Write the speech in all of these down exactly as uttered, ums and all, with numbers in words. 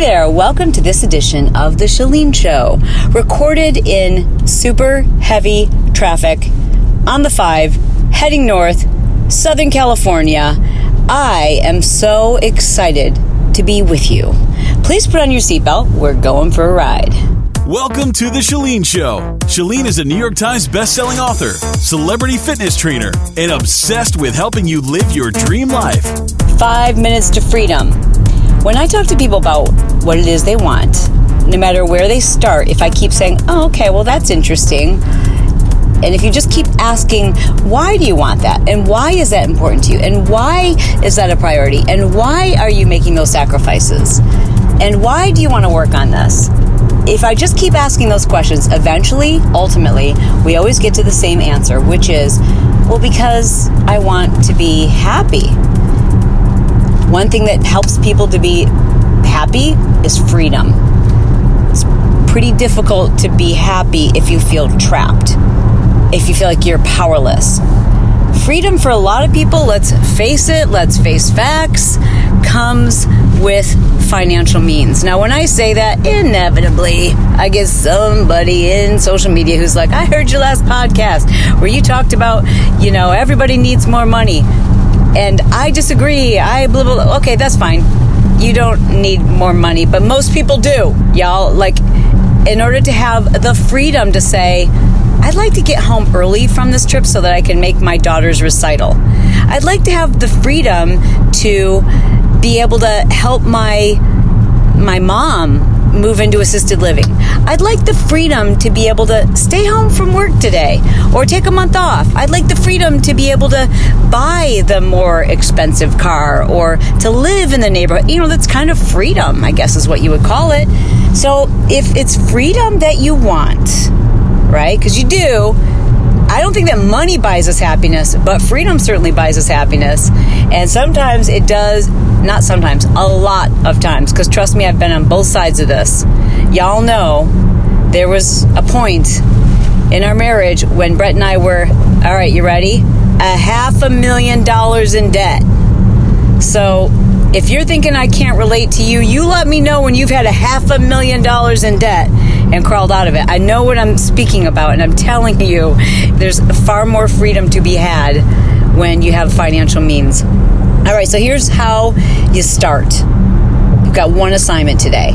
Hey there, welcome to this edition of The Chalene Show, recorded in super heavy traffic on the five, heading north, Southern California. I am so excited to be with you. Please put on your seatbelt, we're going for a ride. Welcome to The Chalene Show. Chalene is a New York Times bestselling author, celebrity fitness trainer, and obsessed with helping you live your dream life. Five minutes to freedom. When I talk to people about what it is they want, no matter where they start, if I keep saying, oh, okay, well, that's interesting. And if you just keep asking, why do you want that? And why is that important to you? And why is that a priority? And why are you making those sacrifices? And why do you want to work on this? If I just keep asking those questions, eventually, ultimately, we always get to the same answer, which is, well, because I want to be happy. One thing that helps people to be happy is freedom. It's pretty difficult to be happy if you feel trapped, if you feel like you're powerless. Freedom for a lot of people, let's face it, let's face facts, comes with financial means. Now, when I say that, inevitably, I get somebody in social media who's like, I heard your last podcast where you talked about, you know, everybody needs more money. And I disagree. I blah, blah, blah. Okay, that's fine. You don't need more money, but most people do, y'all. Like, in order to have the freedom to say, I'd like to get home early from this trip so that I can make my daughter's recital. I'd like to have the freedom to be able to help my my mom move into assisted living. I'd like the freedom to be able to stay home from work today or take a month off. I'd like the freedom to be able to buy the more expensive car or to live in the neighborhood. You know, that's kind of freedom, I guess is what you would call it. So if it's freedom that you want, right? Because you do. I don't think that money buys us happiness, but freedom certainly buys us happiness. And sometimes it does, not sometimes, a lot of times. Because trust me, I've been on both sides of this. Y'all know there was a point in our marriage when Brett and I were, all right, you ready? A half a million dollars in debt. So if you're thinking I can't relate to you, you let me know when you've had a half a million dollars in debt and crawled out of it. I know what I'm speaking about, and I'm telling you, there's far more freedom to be had when you have financial means. All right, so here's how you start. You've got one assignment today.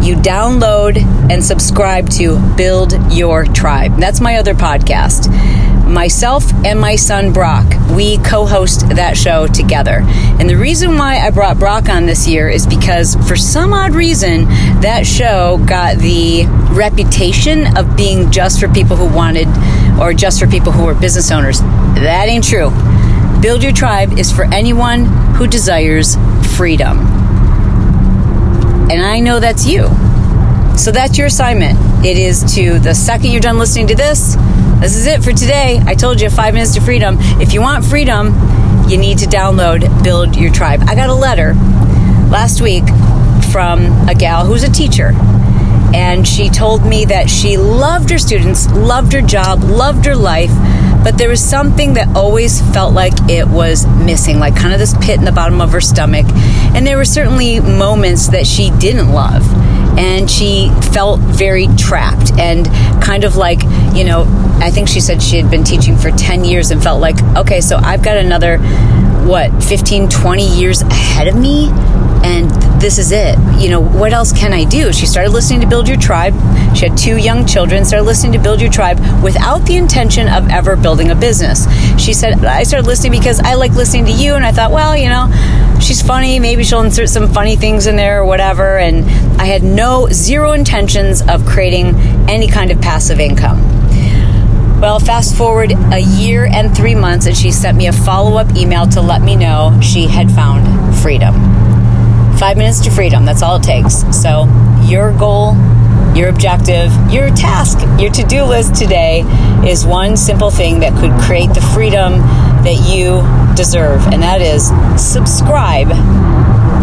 You download and subscribe to Build Your Tribe. That's my other podcast. Myself and my son Brock, we co-host that show together. And the reason why I brought Brock on this year is because for some odd reason, that show got the reputation of being just for people who wanted, or just for people who were business owners. That ain't true. Build Your Tribe is for anyone who desires freedom. And I know that's you. So that's your assignment. It is to, the second you're done listening to this, this is it for today. I told you, five minutes to freedom. If you want freedom, you need to download Build Your Tribe. I got a letter last week from a gal who's a teacher, and she told me that she loved her students, loved her job, loved her life, but there was something that always felt like it was missing, like kind of this pit in the bottom of her stomach. And there were certainly moments that she didn't love, and she felt very trapped and kind of like, you know, I think she said she had been teaching for ten years and felt like, okay, so I've got another, what, fifteen, twenty years ahead of me, and this is it. You know, what else can I do? She started listening to Build Your Tribe. She had two young children, started listening to Build Your Tribe without the intention of ever building a business. She said, I started listening because I like listening to you, and I thought, well, you know, she's funny, maybe she'll insert some funny things in there or whatever, and I had no, zero intentions of creating any kind of passive income. Well, fast forward a year and three months, and she sent me a follow-up email to let me know she had found freedom. Five minutes to freedom, that's all it takes. So your goal, your objective, your task, your to-do list today is one simple thing that could create the freedom that you deserve, and that is subscribe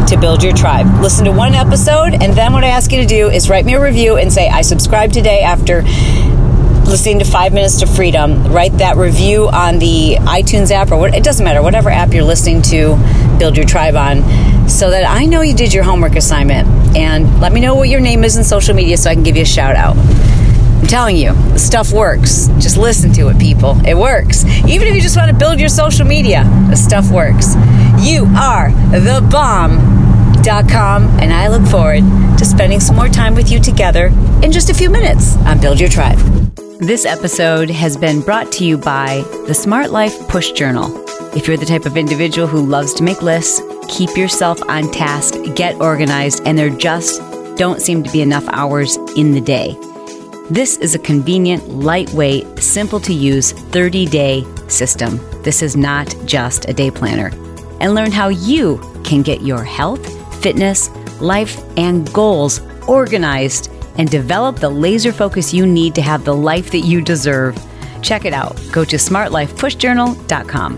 to Build Your Tribe. Listen to one episode, and then what I ask you to do is write me a review and say, I subscribe today after listening to Five Minutes to Freedom, write that review on the iTunes app, or what, it doesn't matter, whatever app you're listening to Build Your Tribe on, so that I know you did your homework assignment. And let me know what your name is in social media so I can give you a shout out. I'm telling you, this stuff works. Just listen to it, people. It works. Even if you just want to build your social media, this stuff works. You are the bomb dot com, and I look forward to spending some more time with you together in just a few minutes on Build Your Tribe. This episode has been brought to you by the Smart Life Push Journal. If you're the type of individual who loves to make lists, keep yourself on task, get organized, and there just don't seem to be enough hours in the day. This is a convenient, lightweight, simple-to-use thirty-day system. This is not just a day planner. And learn how you can get your health, fitness, life, and goals organized and develop the laser focus you need to have the life that you deserve. Check it out. Go to smart life push journal dot com.